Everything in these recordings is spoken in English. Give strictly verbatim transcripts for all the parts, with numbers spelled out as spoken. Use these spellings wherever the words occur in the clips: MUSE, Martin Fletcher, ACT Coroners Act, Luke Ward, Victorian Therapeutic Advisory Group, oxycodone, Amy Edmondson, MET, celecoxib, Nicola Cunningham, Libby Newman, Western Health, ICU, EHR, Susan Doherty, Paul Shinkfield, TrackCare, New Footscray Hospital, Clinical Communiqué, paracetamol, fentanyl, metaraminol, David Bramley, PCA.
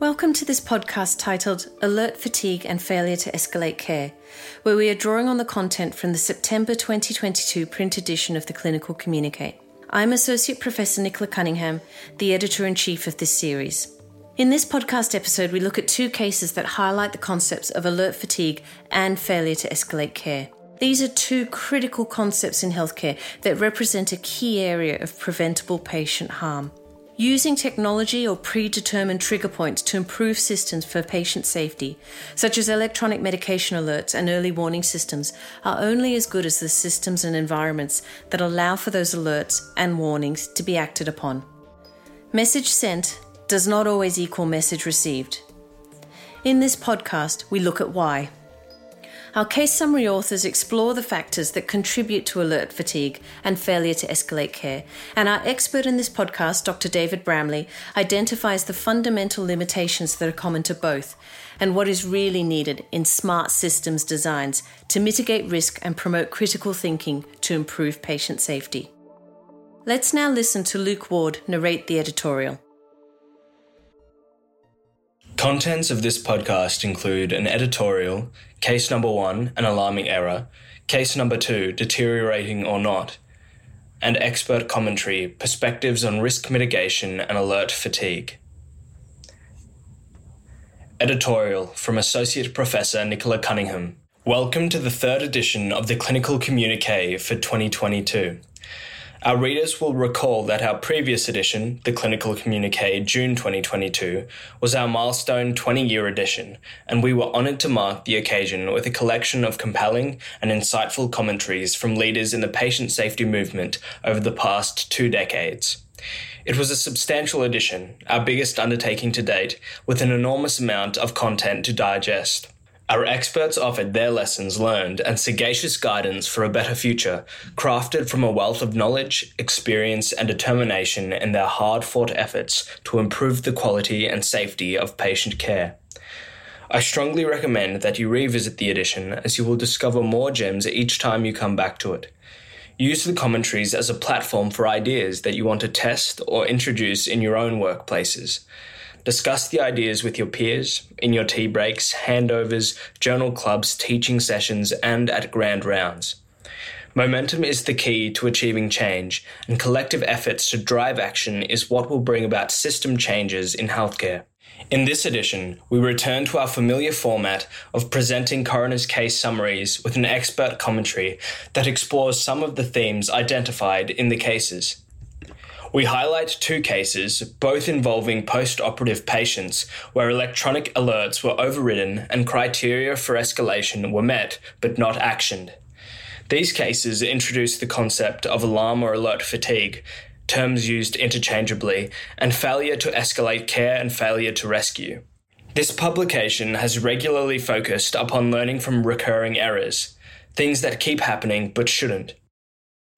Welcome to this podcast titled Alert Fatigue and Failure to Escalate Care, where we are drawing on the content from the September twenty twenty-two print edition of the Clinical Communiqué. I'm Associate Professor Nicola Cunningham, the Editor-in-Chief of this series. In this podcast episode, we look at two cases that highlight the concepts of alert fatigue and failure to escalate care. These are two critical concepts in healthcare that represent a key area of preventable patient harm. Using technology or predetermined trigger points to improve systems for patient safety, such as electronic medication alerts and early warning systems, are only as good as the systems and environments that allow for those alerts and warnings to be acted upon. Message sent does not always equal message received. In this podcast, we look at why. Our case summary authors explore the factors that contribute to alert fatigue and failure to escalate care, and our expert in this podcast, Doctor David Bramley, identifies the fundamental limitations that are common to both and what is really needed in smart systems designs to mitigate risk and promote critical thinking to improve patient safety. Let's now listen to Luke Ward narrate the editorial. Contents of this podcast include an editorial, case number one, an alarming error, case number two, deteriorating or not, and expert commentary, perspectives on risk mitigation and alert fatigue. Editorial from Associate Professor Nicola Cunningham. Welcome to the third edition of the Clinical Communiqué for twenty twenty-two. Our readers will recall that our previous edition, the Clinical Communiqué June twenty twenty-two, was our milestone twenty-year edition, and we were honoured to mark the occasion with a collection of compelling and insightful commentaries from leaders in the patient safety movement over the past two decades. It was a substantial edition, our biggest undertaking to date, with an enormous amount of content to digest. Our experts offered their lessons learned and sagacious guidance for a better future, crafted from a wealth of knowledge, experience, and determination in their hard-fought efforts to improve the quality and safety of patient care. I strongly recommend that you revisit the edition, as you will discover more gems each time you come back to it. Use the commentaries as a platform for ideas that you want to test or introduce in your own workplaces. Discuss the ideas with your peers, in your tea breaks, handovers, journal clubs, teaching sessions, and at grand rounds. Momentum is the key to achieving change, and collective efforts to drive action is what will bring about system changes in healthcare. In this edition, we return to our familiar format of presenting coroner's case summaries with an expert commentary that explores some of the themes identified in the cases. We highlight two cases, both involving post-operative patients, where electronic alerts were overridden and criteria for escalation were met but not actioned. These cases introduce the concept of alarm or alert fatigue, terms used interchangeably, and failure to escalate care and failure to rescue. This publication has regularly focused upon learning from recurring errors, things that keep happening but shouldn't.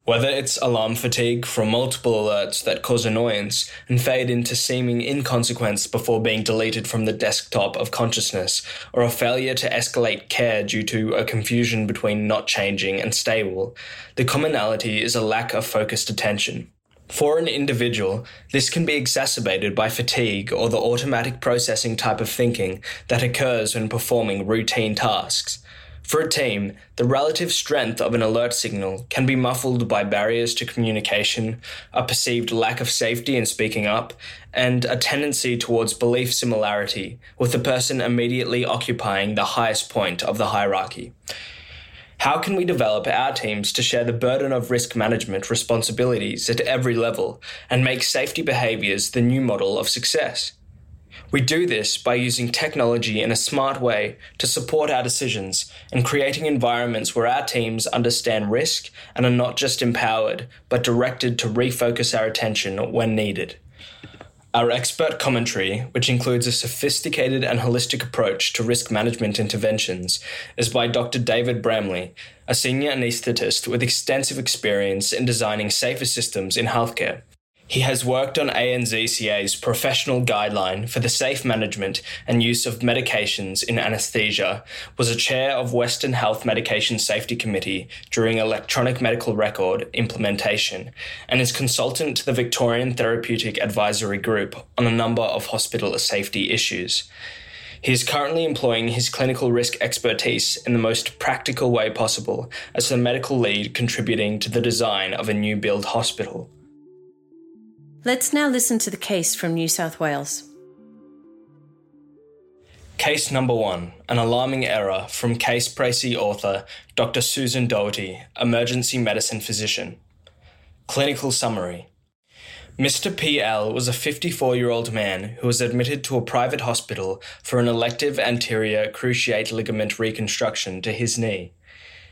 Whether it's alarm fatigue from multiple alerts that cause annoyance and fade into seeming inconsequence before being deleted from the desktop of consciousness, or a failure to escalate care due to a confusion between not changing and stable, the commonality is a lack of focused attention. For an individual, this can be exacerbated by fatigue or the automatic processing type of thinking that occurs when performing routine tasks. For a team, the relative strength of an alert signal can be muffled by barriers to communication, a perceived lack of safety in speaking up, and a tendency towards belief similarity, with the person immediately occupying the highest point of the hierarchy. How can we develop our teams to share the burden of risk management responsibilities at every level and make safety behaviours the new model of success? We do this by using technology in a smart way to support our decisions and creating environments where our teams understand risk and are not just empowered, but directed to refocus our attention when needed. Our expert commentary, which includes a sophisticated and holistic approach to risk management interventions, is by Doctor David Bramley, a senior anaesthetist with extensive experience in designing safer systems in healthcare. He has worked on A N Z C A's professional guideline for the safe management and use of medications in anaesthesia, was a chair of Western Health Medication Safety Committee during electronic medical record implementation, and is consultant to the Victorian Therapeutic Advisory Group on a number of hospital safety issues. He is currently employing his clinical risk expertise in the most practical way possible as the medical lead contributing to the design of a new build hospital. Let's now listen to the case from New South Wales. Case number one, an alarming error from case precis author Doctor Susan Doherty, emergency medicine physician. Clinical summary. Mister P L was a fifty-four-year-old man who was admitted to a private hospital for an elective anterior cruciate ligament reconstruction to his knee.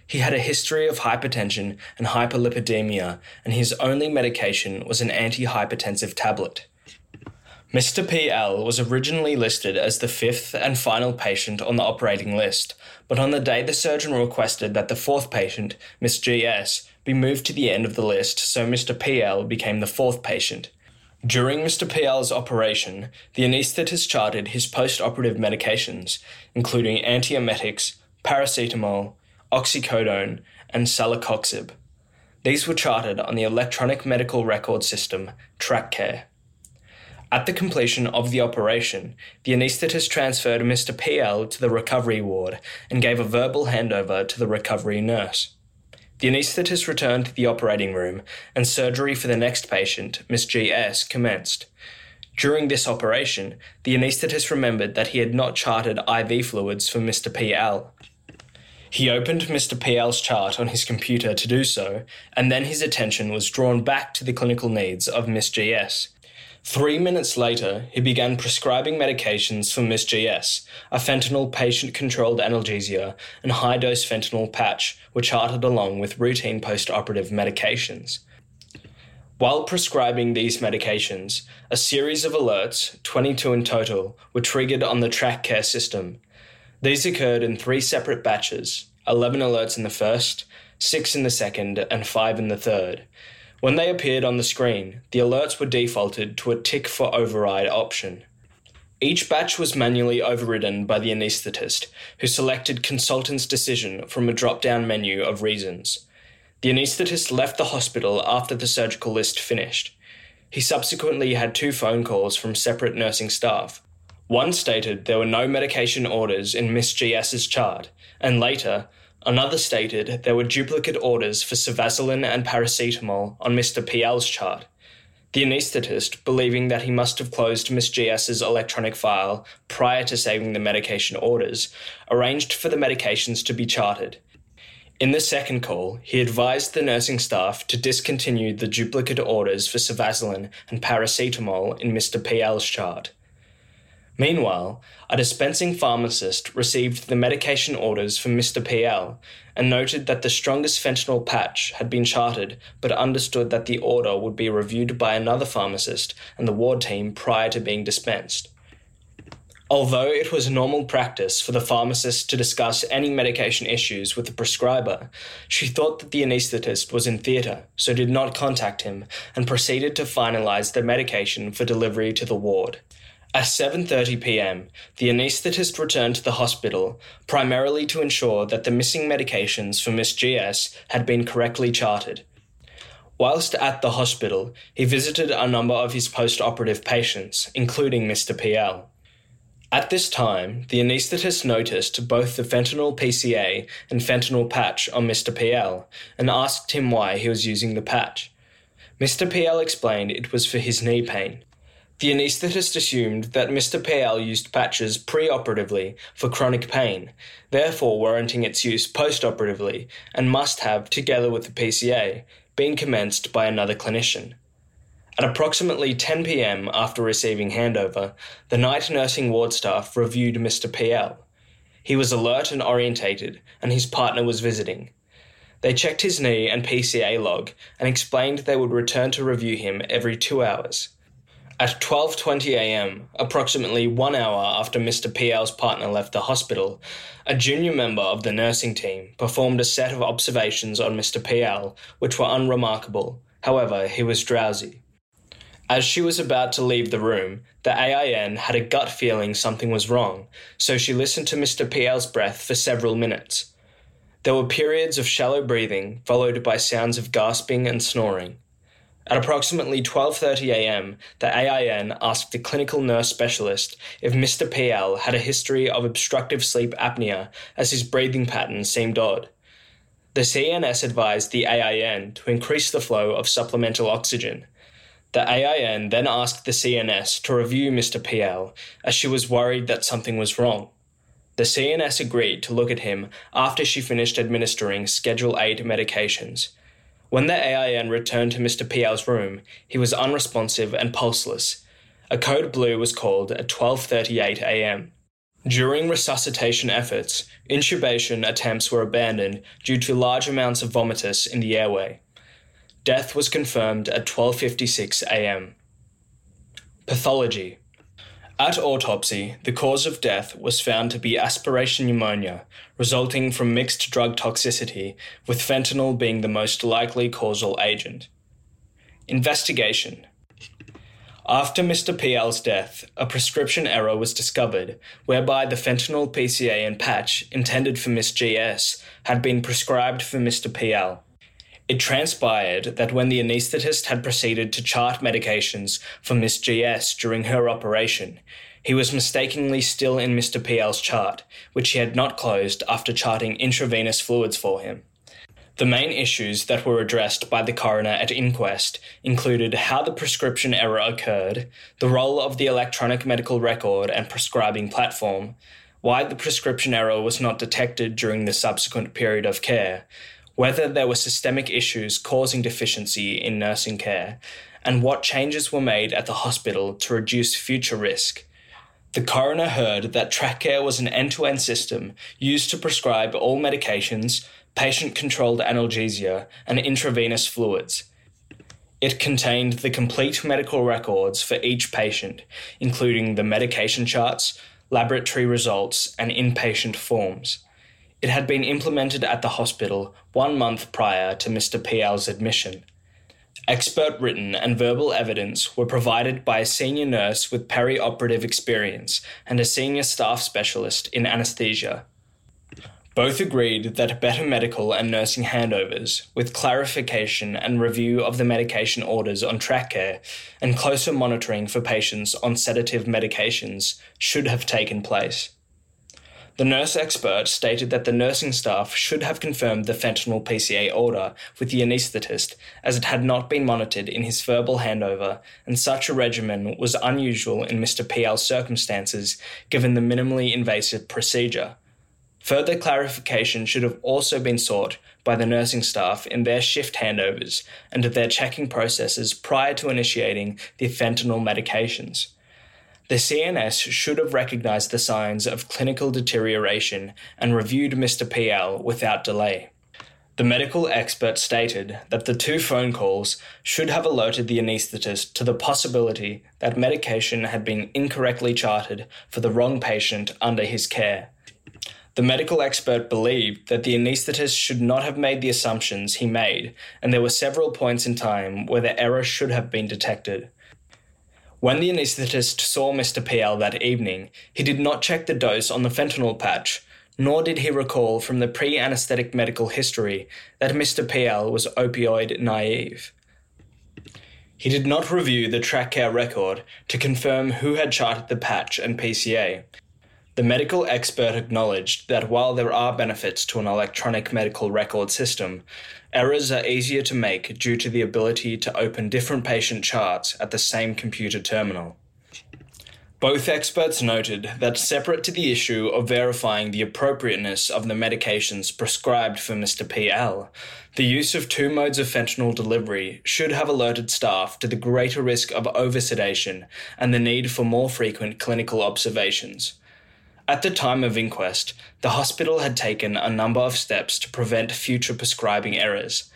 He had a history of hypertension and hyperlipidemia, and his only medication was an antihypertensive tablet. Mister P L was originally listed as the fifth and final patient on the operating list, but on the day the surgeon requested that the fourth patient, Miss G S, be moved to the end of the list, so Mister P L became the fourth patient. During Mister P L's operation, the anaesthetist charted his post-operative medications, including antiemetics, paracetamol, oxycodone, and celecoxib. These were charted on the electronic medical record system, TrackCare. At the completion of the operation, the anaesthetist transferred Mister P L to the recovery ward and gave a verbal handover to the recovery nurse. The anaesthetist returned to the operating room, and surgery for the next patient, Miss G S, commenced. During this operation, the anaesthetist remembered that he had not charted I V fluids for Mister P L. He opened Mister P L's chart on his computer to do so, and then his attention was drawn back to the clinical needs of Miss G S. Three minutes later, he began prescribing medications for Miss G S, a fentanyl patient-controlled analgesia and high-dose fentanyl patch were charted along with routine post-operative medications. While prescribing these medications, a series of alerts, twenty-two in total, were triggered on the TrackCare system. These occurred in three separate batches, eleven alerts in the first, six in the second, and five in the third. When they appeared on the screen, the alerts were defaulted to a tick for override option. Each batch was manually overridden by the anaesthetist, who selected consultant's decision from a drop-down menu of reasons. The anaesthetist left the hospital after the surgical list finished. He subsequently had two phone calls from separate nursing staff. One stated there were no medication orders in Miss G S's chart, and later, another stated there were duplicate orders for Cevacilin and paracetamol on Mister P L's chart. The anaesthetist, believing that he must have closed Miss G S's electronic file prior to saving the medication orders, arranged for the medications to be charted. In the second call, he advised the nursing staff to discontinue the duplicate orders for Cevacilin and paracetamol in Mister P L's chart. Meanwhile, a dispensing pharmacist received the medication orders for Mister P L and noted that the strongest fentanyl patch had been charted, but understood that the order would be reviewed by another pharmacist and the ward team prior to being dispensed. Although it was normal practice for the pharmacist to discuss any medication issues with the prescriber, she thought that the anaesthetist was in theatre, so did not contact him and proceeded to finalise the medication for delivery to the ward. At seven thirty p.m, the anaesthetist returned to the hospital, primarily to ensure that the missing medications for Miss G S had been correctly charted. Whilst at the hospital, he visited a number of his post-operative patients, including Mister P L. At this time, the anaesthetist noticed both the fentanyl P C A and fentanyl patch on Mister P L and asked him why he was using the patch. Mister P L explained it was for his knee pain. The anaesthetist assumed that Mister P L used patches pre-operatively for chronic pain, therefore warranting its use post-operatively, and must have, together with the P C A, been commenced by another clinician. At approximately ten p.m. after receiving handover, the night nursing ward staff reviewed Mister P L. He was alert and orientated, and his partner was visiting. They checked his knee and P C A log and explained they would return to review him every two hours. At twelve twenty a.m, approximately one hour after Mister P L's partner left the hospital, a junior member of the nursing team performed a set of observations on Mister P L, which were unremarkable. However, he was drowsy. As she was about to leave the room, the A I N had a gut feeling something was wrong, so she listened to Mister P L's breath for several minutes. There were periods of shallow breathing, followed by sounds of gasping and snoring. At approximately twelve thirty a m, the A I N asked the clinical nurse specialist if Mister P L had a history of obstructive sleep apnea, as his breathing pattern seemed odd. The C N S advised the A I N to increase the flow of supplemental oxygen. The A I N then asked the C N S to review Mister P L, as she was worried that something was wrong. The C N S agreed to look at him after she finished administering Schedule eight medications. When the A I N returned to Mister P L's room, he was unresponsive and pulseless. A code blue was called at twelve thirty-eight a m. During resuscitation efforts, intubation attempts were abandoned due to large amounts of vomitus in the airway. Death was confirmed at twelve fifty-six a m. Pathology. At autopsy, the cause of death was found to be aspiration pneumonia, resulting from mixed drug toxicity, with fentanyl being the most likely causal agent. Investigation. After Mister P L's death, a prescription error was discovered, whereby the fentanyl P C A and patch intended for Miss G S had been prescribed for Mister P L. It transpired that when the anaesthetist had proceeded to chart medications for Miss G S during her operation, he was mistakenly still in Mister P L's chart, which he had not closed after charting intravenous fluids for him. The main issues that were addressed by the coroner at inquest included how the prescription error occurred, the role of the electronic medical record and prescribing platform, why the prescription error was not detected during the subsequent period of care, whether there were systemic issues causing deficiency in nursing care, and what changes were made at the hospital to reduce future risk. The coroner heard that TrackCare was an end-to-end system used to prescribe all medications, patient-controlled analgesia, and intravenous fluids. It contained the complete medical records for each patient, including the medication charts, laboratory results, and inpatient forms. It had been implemented at the hospital one month prior to Mister P L's admission. Expert written and verbal evidence were provided by a senior nurse with perioperative experience and a senior staff specialist in anaesthesia. Both agreed that better medical and nursing handovers, with clarification and review of the medication orders on TrackCare and closer monitoring for patients on sedative medications, should have taken place. The nurse expert stated that the nursing staff should have confirmed the fentanyl P C A order with the anaesthetist, as it had not been monitored in his verbal handover, and such a regimen was unusual in Mister P L's circumstances, given the minimally invasive procedure. Further clarification should have also been sought by the nursing staff in their shift handovers and their checking processes prior to initiating the fentanyl medications. The C N S should have recognised the signs of clinical deterioration and reviewed Mister P L without delay. The medical expert stated that the two phone calls should have alerted the anaesthetist to the possibility that medication had been incorrectly charted for the wrong patient under his care. The medical expert believed that the anaesthetist should not have made the assumptions he made, and there were several points in time where the error should have been detected. When the anaesthetist saw Mister P L that evening, he did not check the dose on the fentanyl patch, nor did he recall from the pre-anaesthetic medical history that Mister P L was opioid naive. He did not review the TrackCare record to confirm who had charted the patch and P C A. The medical expert acknowledged that while there are benefits to an electronic medical record system, errors are easier to make due to the ability to open different patient charts at the same computer terminal. Both experts noted that separate to the issue of verifying the appropriateness of the medications prescribed for Mister P L, the use of two modes of fentanyl delivery should have alerted staff to the greater risk of oversedation and the need for more frequent clinical observations. At the time of inquest, the hospital had taken a number of steps to prevent future prescribing errors.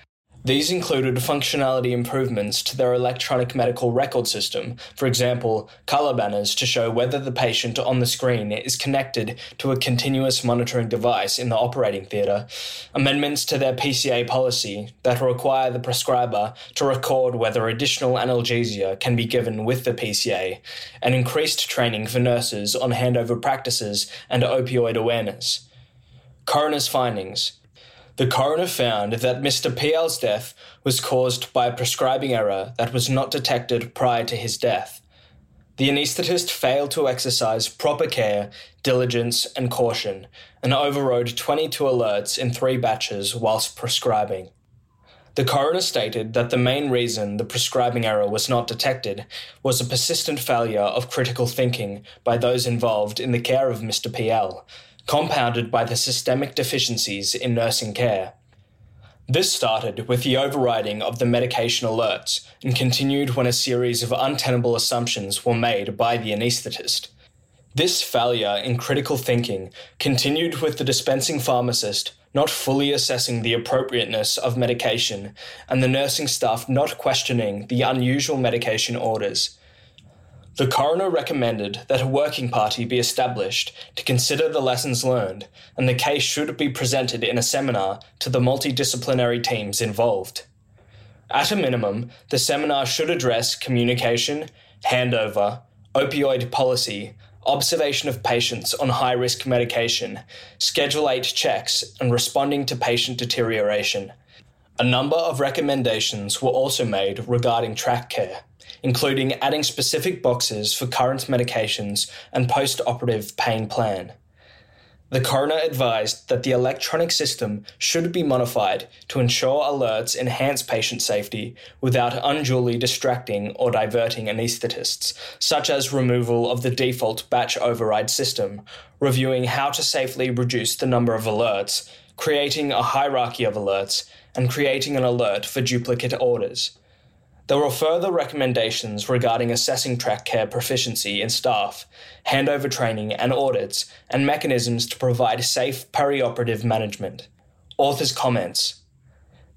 These included functionality improvements to their electronic medical record system, for example, colour banners to show whether the patient on the screen is connected to a continuous monitoring device in the operating theatre, amendments to their P C A policy that require the prescriber to record whether additional analgesia can be given with the P C A, and increased training for nurses on handover practices and opioid awareness. Coroner's findings. The coroner found that Mister P L's death was caused by a prescribing error that was not detected prior to his death. The anaesthetist failed to exercise proper care, diligence, and caution, and overrode twenty-two alerts in three batches whilst prescribing. The coroner stated that the main reason the prescribing error was not detected was a persistent failure of critical thinking by those involved in the care of Mister P L, compounded by the systemic deficiencies in nursing care. This started with the overriding of the medication alerts and continued when a series of untenable assumptions were made by the anaesthetist. This failure in critical thinking continued with the dispensing pharmacist not fully assessing the appropriateness of medication and the nursing staff not questioning the unusual medication orders. The coroner recommended that a working party be established to consider the lessons learned, and the case should be presented in a seminar to the multidisciplinary teams involved. At a minimum, the seminar should address communication, handover, opioid policy, observation of patients on high-risk medication, Schedule eight checks, and responding to patient deterioration. A number of recommendations were also made regarding TrackCare, including adding specific boxes for current medications and post-operative pain plan. The coroner advised that the electronic system should be modified to ensure alerts enhance patient safety without unduly distracting or diverting anaesthetists, such as removal of the default batch override system, reviewing how to safely reduce the number of alerts, creating a hierarchy of alerts, and creating an alert for duplicate orders. There were further recommendations regarding assessing TrackCare proficiency in staff, handover training and audits, and mechanisms to provide safe perioperative management. Author's comments.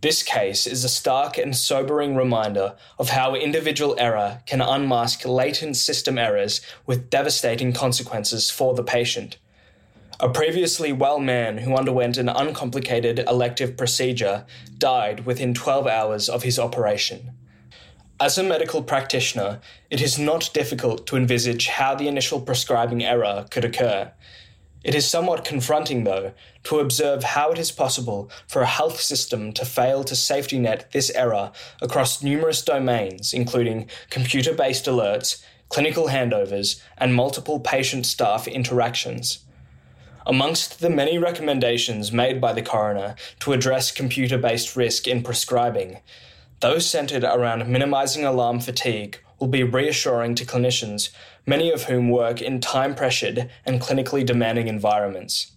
This case is a stark and sobering reminder of how individual error can unmask latent system errors with devastating consequences for the patient. A previously well man who underwent an uncomplicated elective procedure died within twelve hours of his operation. As a medical practitioner, it is not difficult to envisage how the initial prescribing error could occur. It is somewhat confronting, though, to observe how it is possible for a health system to fail to safety net this error across numerous domains, including computer-based alerts, clinical handovers, and multiple patient-staff interactions. Amongst the many recommendations made by the coroner to address computer-based risk in prescribing, those centred around minimising alarm fatigue will be reassuring to clinicians, many of whom work in time-pressured and clinically demanding environments.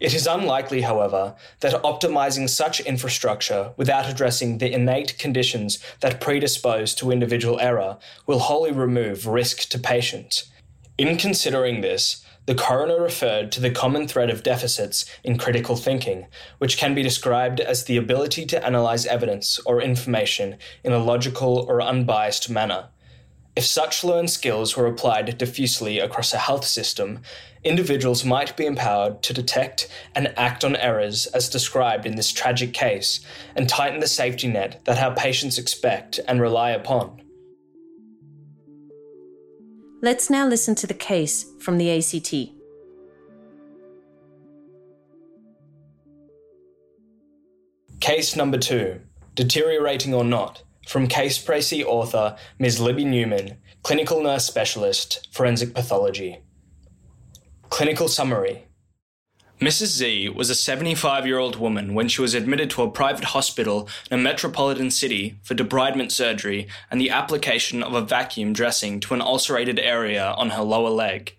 It is unlikely, however, that optimising such infrastructure without addressing the innate conditions that predispose to individual error will wholly remove risk to patients. In considering this, the coroner referred to the common thread of deficits in critical thinking, which can be described as the ability to analyse evidence or information in a logical or unbiased manner. If such learned skills were applied diffusely across a health system, individuals might be empowered to detect and act on errors as described in this tragic case, and tighten the safety net that our patients expect and rely upon. Let's now listen to the case from the A C T. Case number two, Deteriorating or Not, from case precy author Miz Libby Newman, Clinical Nurse Specialist, Forensic Pathology. Clinical Summary. Missus Z was a seventy-five-year-old woman when she was admitted to a private hospital in a metropolitan city for debridement surgery and the application of a vacuum dressing to an ulcerated area on her lower leg.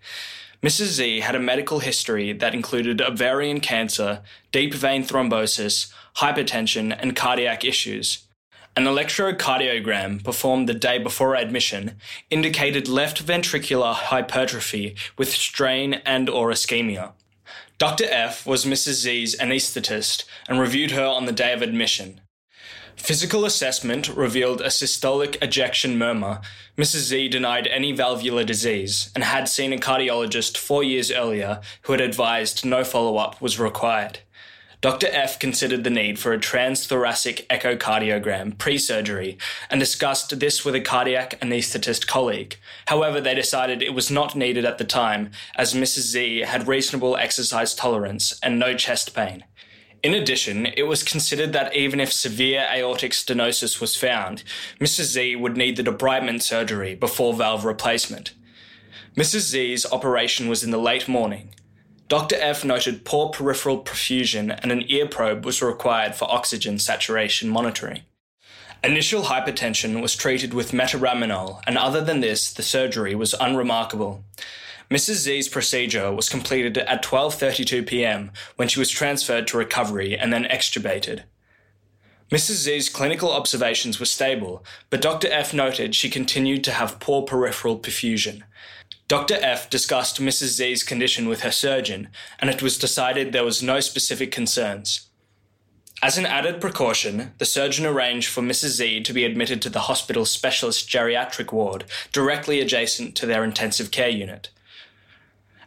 Missus Z had a medical history that included ovarian cancer, deep vein thrombosis, hypertension, and cardiac issues. An electrocardiogram performed the day before admission indicated left ventricular hypertrophy with strain and/or ischemia. Doctor F was Missus Z's anaesthetist and reviewed her on the day of admission. Physical assessment revealed a systolic ejection murmur. Missus Z denied any valvular disease and had seen a cardiologist four years earlier who had advised no follow-up was required. Doctor F considered the need for a transthoracic echocardiogram pre-surgery and discussed this with a cardiac anaesthetist colleague. However, they decided it was not needed at the time, as Missus Z had reasonable exercise tolerance and no chest pain. In addition, it was considered that even if severe aortic stenosis was found, Missus Z would need the debridement surgery before valve replacement. Missus Z's operation was in the late morning. Doctor F noted poor peripheral perfusion and an ear probe was required for oxygen saturation monitoring. Initial hypertension was treated with metaraminol, and other than this, the surgery was unremarkable. Missus Z's procedure was completed at twelve thirty-two p.m. when she was transferred to recovery and then extubated. Missus Z's clinical observations were stable, but Doctor F noted she continued to have poor peripheral perfusion. Doctor F discussed Missus Z's condition with her surgeon, and it was decided there was no specific concerns. As an added precaution, the surgeon arranged for Missus Z to be admitted to the hospital's specialist geriatric ward, directly adjacent to their intensive care unit.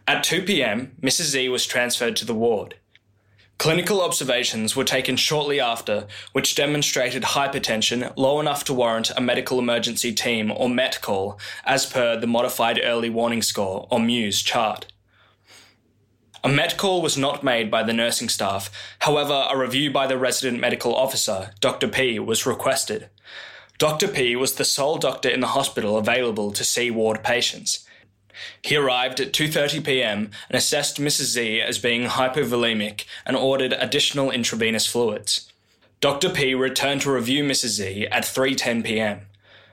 At two p.m, Missus Z was transferred to the ward. Clinical observations were taken shortly after, which demonstrated hypertension low enough to warrant a medical emergency team or MET call, as per the Modified Early Warning Score or MUSE chart. A MET call was not made by the nursing staff. However, a review by the resident medical officer, Doctor P, was requested. Doctor P was the sole doctor in the hospital available to see ward patients. He arrived at two thirty p.m. and assessed Missus Z as being hypovolemic and ordered additional intravenous fluids. Doctor P returned to review Missus Z at three ten p.m.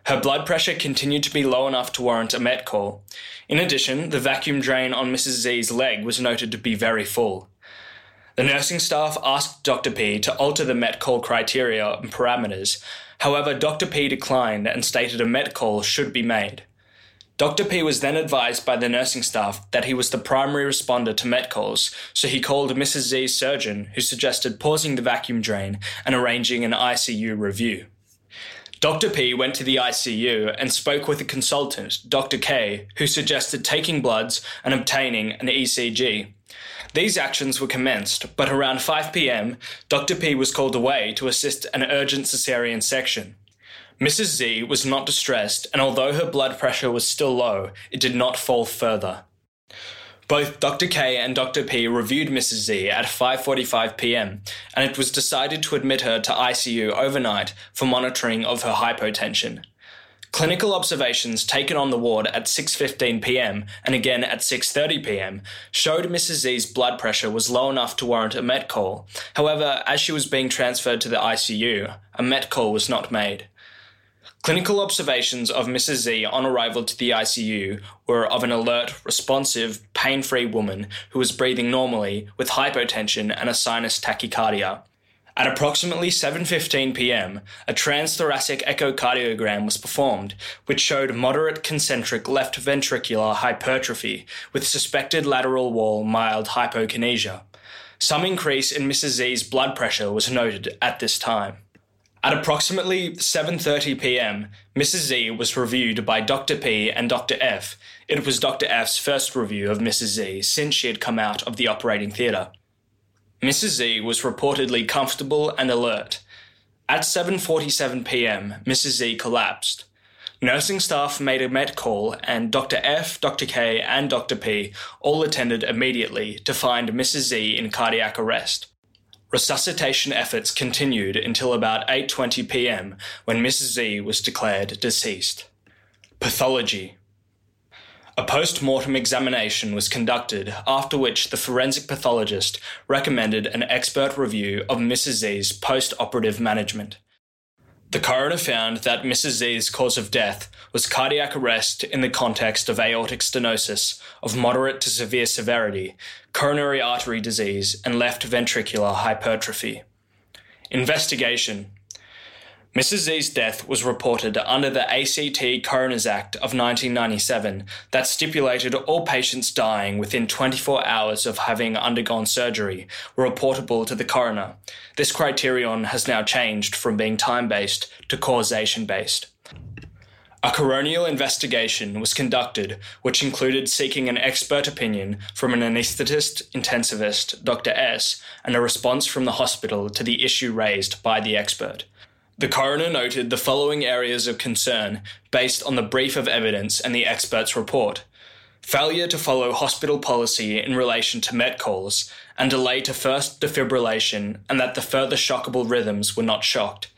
Her blood pressure continued to be low enough to warrant a MET call. In addition, the vacuum drain on Missus Z's leg was noted to be very full. The nursing staff asked Doctor P to alter the MET call criteria and parameters. However, Doctor P declined and stated a MET call should be made. Doctor P was then advised by the nursing staff that he was the primary responder to MET calls, so he called Missus Z's surgeon, who suggested pausing the vacuum drain and arranging an I C U review. Doctor P went to the I C U and spoke with a consultant, Doctor K, who suggested taking bloods and obtaining an E C G. These actions were commenced, but around five p.m, Doctor P was called away to assist an urgent cesarean section. Missus Z was not distressed, and although her blood pressure was still low, it did not fall further. Both Doctor K and Doctor P reviewed Missus Z at five forty-five p.m, and it was decided to admit her to I C U overnight for monitoring of her hypotension. Clinical observations taken on the ward at six fifteen p.m. and again at six thirty p.m. showed Missus Z's blood pressure was low enough to warrant a MET call. However, as she was being transferred to the I C U, a MET call was not made. Clinical observations of Missus Z on arrival to the I C U were of an alert, responsive, pain-free woman who was breathing normally with hypotension and a sinus tachycardia. At approximately seven fifteen p.m, a transthoracic echocardiogram was performed, which showed moderate concentric left ventricular hypertrophy with suspected lateral wall mild hypokinesia. Some increase in Missus Z's blood pressure was noted at this time. At approximately seven thirty p.m, Missus Z was reviewed by Doctor P and Doctor F. It was Doctor F's first review of Missus Z since she had come out of the operating theatre. Missus Z was reportedly comfortable and alert. At seven forty-seven p.m, Missus Z collapsed. Nursing staff made a MET call, and Doctor F, Doctor K, and Doctor P all attended immediately to find Missus Z in cardiac arrest. Resuscitation efforts continued until about eight twenty p.m. when Missus Z was declared deceased. Pathology. A post-mortem examination was conducted, after which the forensic pathologist recommended an expert review of Missus Z's post-operative management. The coroner found that Missus Z's cause of death was cardiac arrest in the context of aortic stenosis of moderate to severe severity, coronary artery disease, and left ventricular hypertrophy. Investigation. Missus Z's death was reported under the A C T Coroners Act of nineteen ninety-seven that stipulated all patients dying within twenty-four hours of having undergone surgery were reportable to the coroner. This criterion has now changed from being time-based to causation-based. A coronial investigation was conducted, which included seeking an expert opinion from an anaesthetist intensivist, Doctor S, and a response from the hospital to the issue raised by the expert. The coroner noted the following areas of concern based on the brief of evidence and the expert's report: failure to follow hospital policy in relation to met calls, and delay to first defibrillation, and that the further shockable rhythms were not shocked.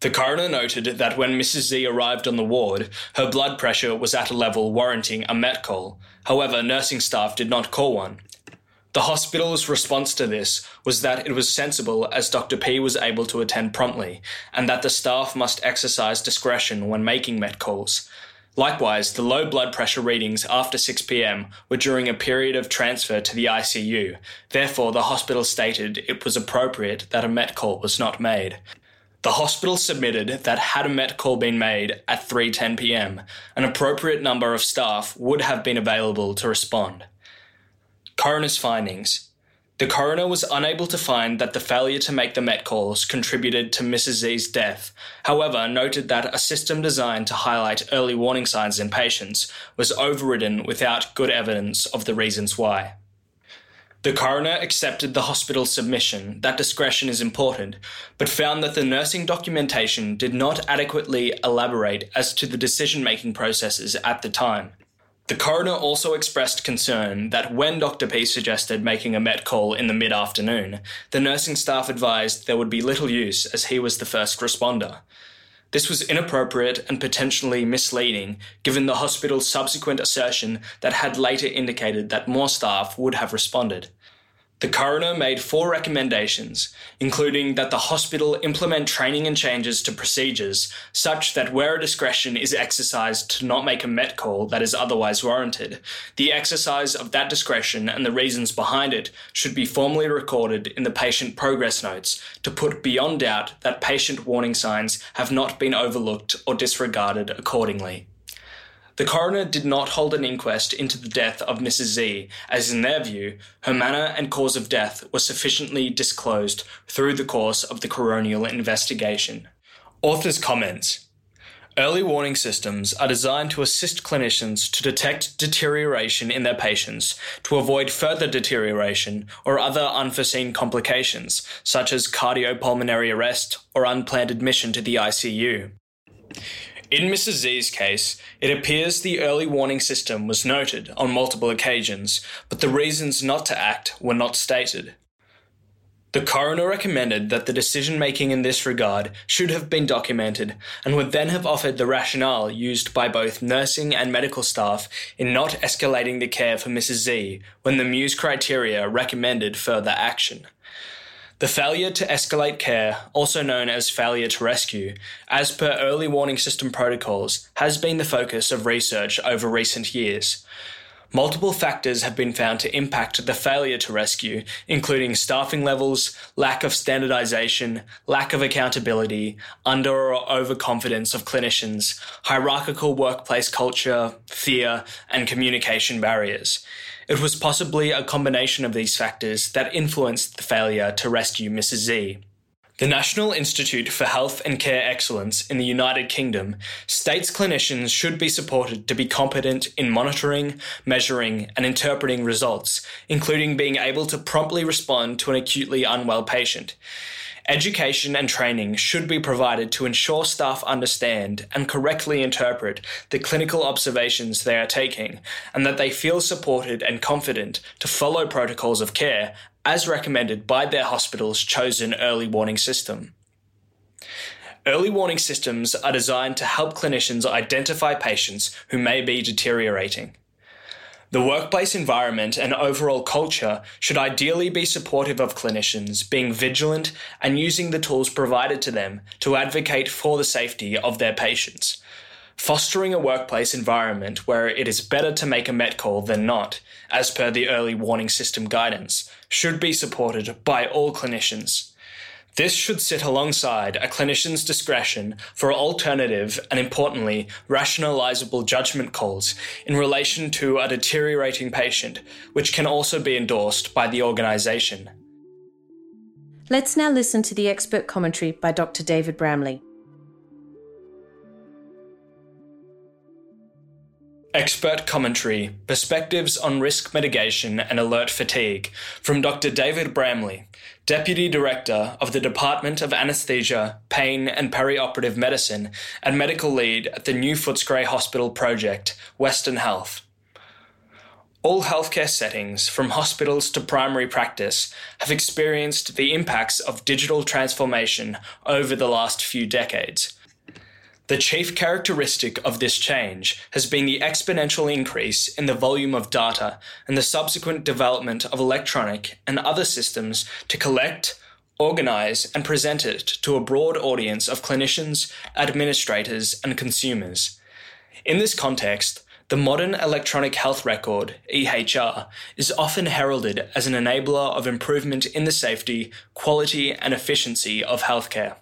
The coroner noted that when Missus Z arrived on the ward, her blood pressure was at a level warranting a met call. However, nursing staff did not call one. The hospital's response to this was that it was sensible as Doctor P was able to attend promptly, and that the staff must exercise discretion when making met calls. Likewise, the low blood pressure readings after six p m were during a period of transfer to the I C U. Therefore, the hospital stated it was appropriate that a met call was not made. The hospital submitted that had a met call been made at three ten p m, an appropriate number of staff would have been available to respond. Coroner's findings. The coroner was unable to find that the failure to make the met calls contributed to Missus Z's death, however noted that a system designed to highlight early warning signs in patients was overridden without good evidence of the reasons why. The coroner accepted the hospital's submission that discretion is important, but found that the nursing documentation did not adequately elaborate as to the decision-making processes at the time. The coroner also expressed concern that when Doctor P suggested making a met call in the mid-afternoon, the nursing staff advised there would be little use as he was the first responder. This was inappropriate and potentially misleading, given the hospital's subsequent assertion that had later indicated that more staff would have responded. The coroner made four recommendations, including that the hospital implement training and changes to procedures such that where a discretion is exercised to not make a met call that is otherwise warranted, the exercise of that discretion and the reasons behind it should be formally recorded in the patient progress notes to put beyond doubt that patient warning signs have not been overlooked or disregarded accordingly. The coroner did not hold an inquest into the death of Missus Z, as in their view, her manner and cause of death were sufficiently disclosed through the course of the coronial investigation. Author's comments. Early warning systems are designed to assist clinicians to detect deterioration in their patients, to avoid further deterioration or other unforeseen complications, such as cardiopulmonary arrest or unplanned admission to the I C U. In Missus Z's case, it appears the early warning system was noted on multiple occasions, but the reasons not to act were not stated. The coroner recommended that the decision-making in this regard should have been documented and would then have offered the rationale used by both nursing and medical staff in not escalating the care for Missus Z when the MUSE criteria recommended further action. The failure to escalate care, also known as failure to rescue, as per early warning system protocols, has been the focus of research over recent years. Multiple factors have been found to impact the failure to rescue, including staffing levels, lack of standardization, lack of accountability, under or overconfidence of clinicians, hierarchical workplace culture, fear, and communication barriers. It was possibly a combination of these factors that influenced the failure to rescue Missus Z. The National Institute for Health and Care Excellence in the United Kingdom states clinicians should be supported to be competent in monitoring, measuring, and interpreting results, including being able to promptly respond to an acutely unwell patient. Education and training should be provided to ensure staff understand and correctly interpret the clinical observations they are taking, and that they feel supported and confident to follow protocols of care as recommended by their hospital's chosen early warning system. Early warning systems are designed to help clinicians identify patients who may be deteriorating. The workplace environment and overall culture should ideally be supportive of clinicians being vigilant and using the tools provided to them to advocate for the safety of their patients. Fostering a workplace environment where it is better to make a met call than not, as per the early warning system guidance, should be supported by all clinicians. This should sit alongside a clinician's discretion for alternative and, importantly, rationalisable judgment calls in relation to a deteriorating patient, which can also be endorsed by the organisation. Let's now listen to the expert commentary by Doctor David Bramley. Expert commentary, perspectives on risk mitigation and alert fatigue, from Doctor David Bramley, Deputy Director of the Department of Anaesthesia, Pain and Perioperative Medicine and Medical Lead at the New Footscray Hospital Project, Western Health. All healthcare settings, from hospitals to primary practice, have experienced the impacts of digital transformation over the last few decades. The chief characteristic of this change has been the exponential increase in the volume of data and the subsequent development of electronic and other systems to collect, organise and present it to a broad audience of clinicians, administrators and consumers. In this context, the modern electronic health record, E H R, is often heralded as an enabler of improvement in the safety, quality and efficiency of healthcare.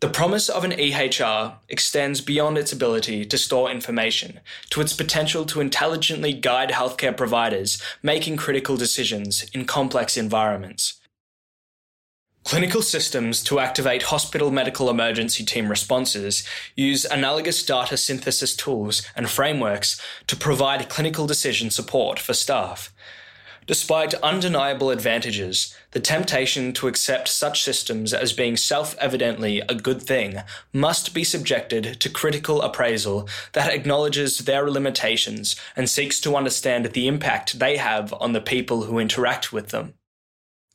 The promise of an E H R extends beyond its ability to store information, to its potential to intelligently guide healthcare providers making critical decisions in complex environments. Clinical systems to activate hospital medical emergency team responses use analogous data synthesis tools and frameworks to provide clinical decision support for staff. Despite undeniable advantages, the temptation to accept such systems as being self-evidently a good thing must be subjected to critical appraisal that acknowledges their limitations and seeks to understand the impact they have on the people who interact with them.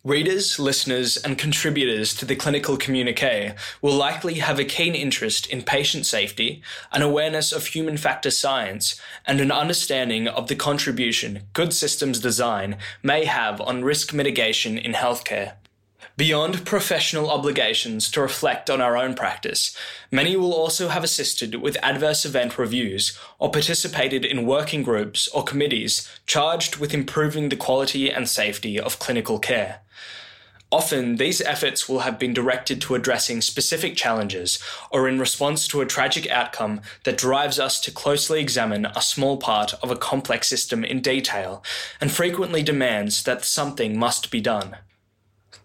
Readers, listeners, and contributors to the Clinical Communiqué will likely have a keen interest in patient safety, an awareness of human factor science, and an understanding of the contribution good systems design may have on risk mitigation in healthcare. Beyond professional obligations to reflect on our own practice, many will also have assisted with adverse event reviews or participated in working groups or committees charged with improving the quality and safety of clinical care. Often, these efforts will have been directed to addressing specific challenges or in response to a tragic outcome that drives us to closely examine a small part of a complex system in detail and frequently demands that something must be done.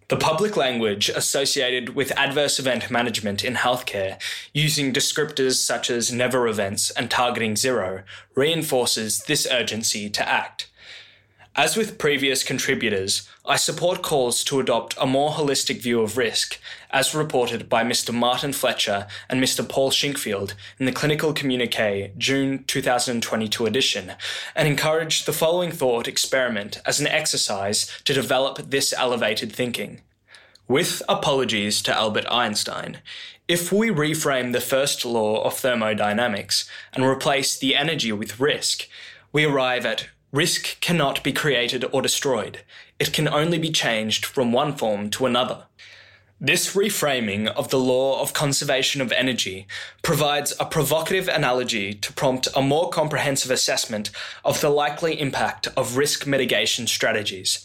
The public language associated with adverse event management in healthcare, using descriptors such as never events and targeting zero, reinforces this urgency to act. As with previous contributors, I support calls to adopt a more holistic view of risk, as reported by Mister Martin Fletcher and Mister Paul Shinkfield in the Clinical Communiqué June twenty twenty-two edition, and encourage the following thought experiment as an exercise to develop this elevated thinking. With apologies to Albert Einstein, if we reframe the first law of thermodynamics and replace the energy with risk, we arrive at risk cannot be created or destroyed. It can only be changed from one form to another. This reframing of the law of conservation of energy provides a provocative analogy to prompt a more comprehensive assessment of the likely impact of risk mitigation strategies.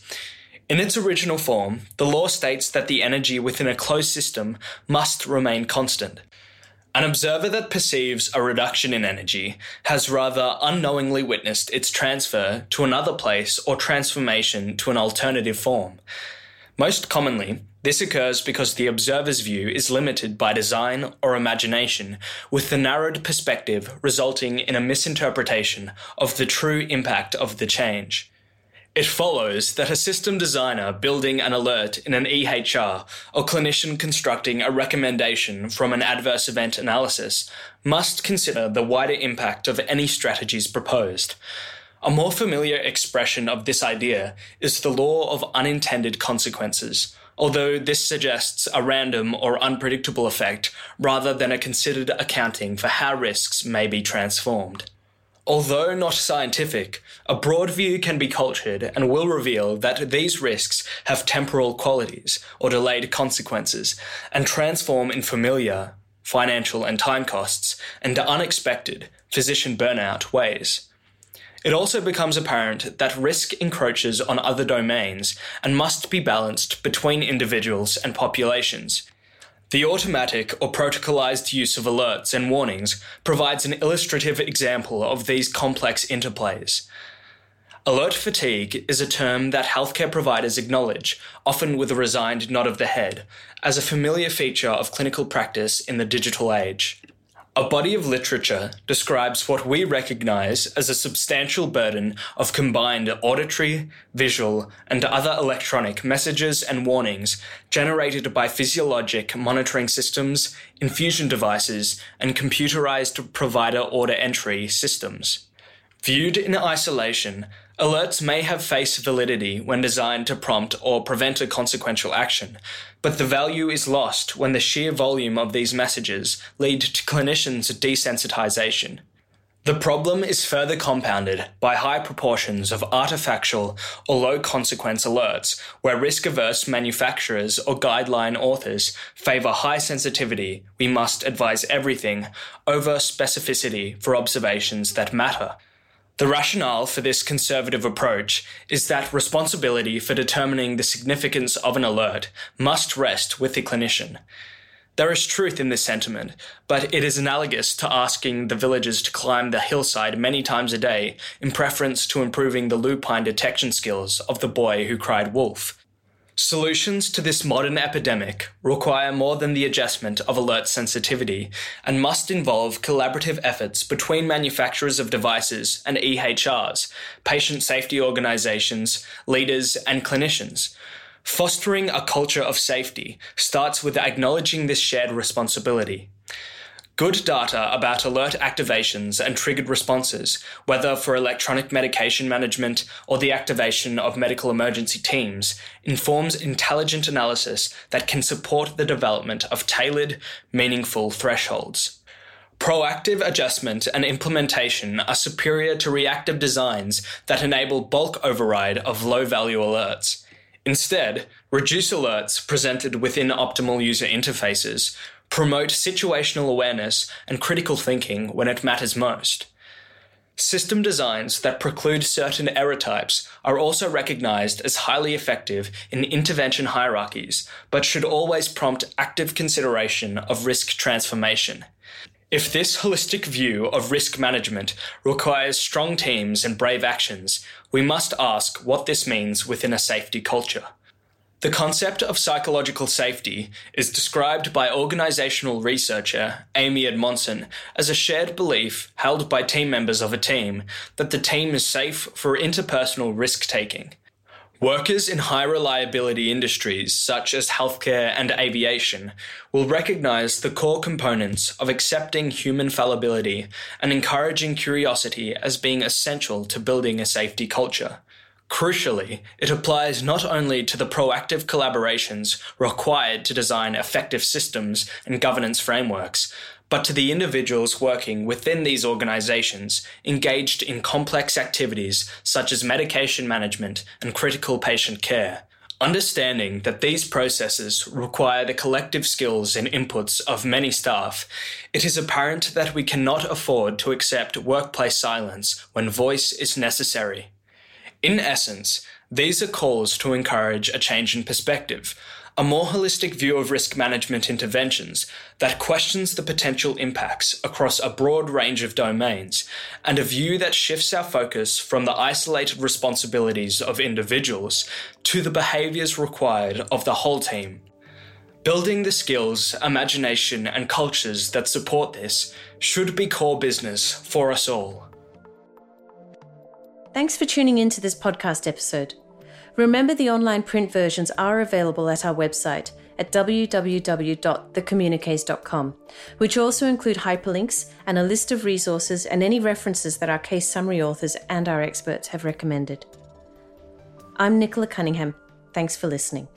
In its original form, the law states that the energy within a closed system must remain constant. An observer that perceives a reduction in energy has rather unknowingly witnessed its transfer to another place or transformation to an alternative form. Most commonly, this occurs because the observer's view is limited by design or imagination, with the narrowed perspective resulting in a misinterpretation of the true impact of the change. It follows that a system designer building an alert in an E H R or clinician constructing a recommendation from an adverse event analysis must consider the wider impact of any strategies proposed. A more familiar expression of this idea is the law of unintended consequences, although this suggests a random or unpredictable effect rather than a considered accounting for how risks may be transformed. Although not scientific, a broad view can be cultured and will reveal that these risks have temporal qualities or delayed consequences and transform in familiar, financial and time costs, and unexpected physician burnout ways. It also becomes apparent that risk encroaches on other domains and must be balanced between individuals and populations. The automatic or protocolized use of alerts and warnings provides an illustrative example of these complex interplays. Alert fatigue is a term that healthcare providers acknowledge, often with a resigned nod of the head, as a familiar feature of clinical practice in the digital age. A body of literature describes what we recognise as a substantial burden of combined auditory, visual, and other electronic messages and warnings generated by physiologic monitoring systems, infusion devices, and computerised provider order entry systems. Viewed in isolation, alerts may have face validity when designed to prompt or prevent a consequential action, but the value is lost when the sheer volume of these messages lead to clinicians' desensitization. The problem is further compounded by high proportions of artifactual or low-consequence alerts, where risk-averse manufacturers or guideline authors favour high sensitivity, we must advise everything, over specificity for observations that matter. The rationale for this conservative approach is that responsibility for determining the significance of an alert must rest with the clinician. There is truth in this sentiment, but it is analogous to asking the villagers to climb the hillside many times a day in preference to improving the lupine detection skills of the boy who cried wolf. Solutions to this modern epidemic require more than the adjustment of alert sensitivity and must involve collaborative efforts between manufacturers of devices and E H Rs, patient safety organisations, leaders, and clinicians. Fostering a culture of safety starts with acknowledging this shared responsibility. Good data about alert activations and triggered responses, whether for electronic medication management or the activation of medical emergency teams, informs intelligent analysis that can support the development of tailored, meaningful thresholds. Proactive adjustment and implementation are superior to reactive designs that enable bulk override of low-value alerts. Instead, reduce alerts presented within optimal user interfaces, promote situational awareness and critical thinking when it matters most. System designs that preclude certain error types are also recognised as highly effective in intervention hierarchies, but should always prompt active consideration of risk transformation. If this holistic view of risk management requires strong teams and brave actions, we must ask what this means within a safety culture. The concept of psychological safety is described by organisational researcher Amy Edmondson as a shared belief held by team members of a team that the team is safe for interpersonal risk-taking. Workers in high-reliability industries such as healthcare and aviation will recognise the core components of accepting human fallibility and encouraging curiosity as being essential to building a safety culture. Crucially, it applies not only to the proactive collaborations required to design effective systems and governance frameworks, but to the individuals working within these organisations engaged in complex activities such as medication management and critical patient care. Understanding that these processes require the collective skills and inputs of many staff, it is apparent that we cannot afford to accept workplace silence when voice is necessary. In essence, these are calls to encourage a change in perspective, a more holistic view of risk management interventions that questions the potential impacts across a broad range of domains, and a view that shifts our focus from the isolated responsibilities of individuals to the behaviours required of the whole team. Building the skills, imagination, and cultures that support this should be core business for us all. Thanks for tuning in to this podcast episode. Remember, the online print versions are available at our website at w w w dot the communiques dot com, which also include hyperlinks and a list of resources and any references that our case summary authors and our experts have recommended. I'm Nicola Cunningham. Thanks for listening.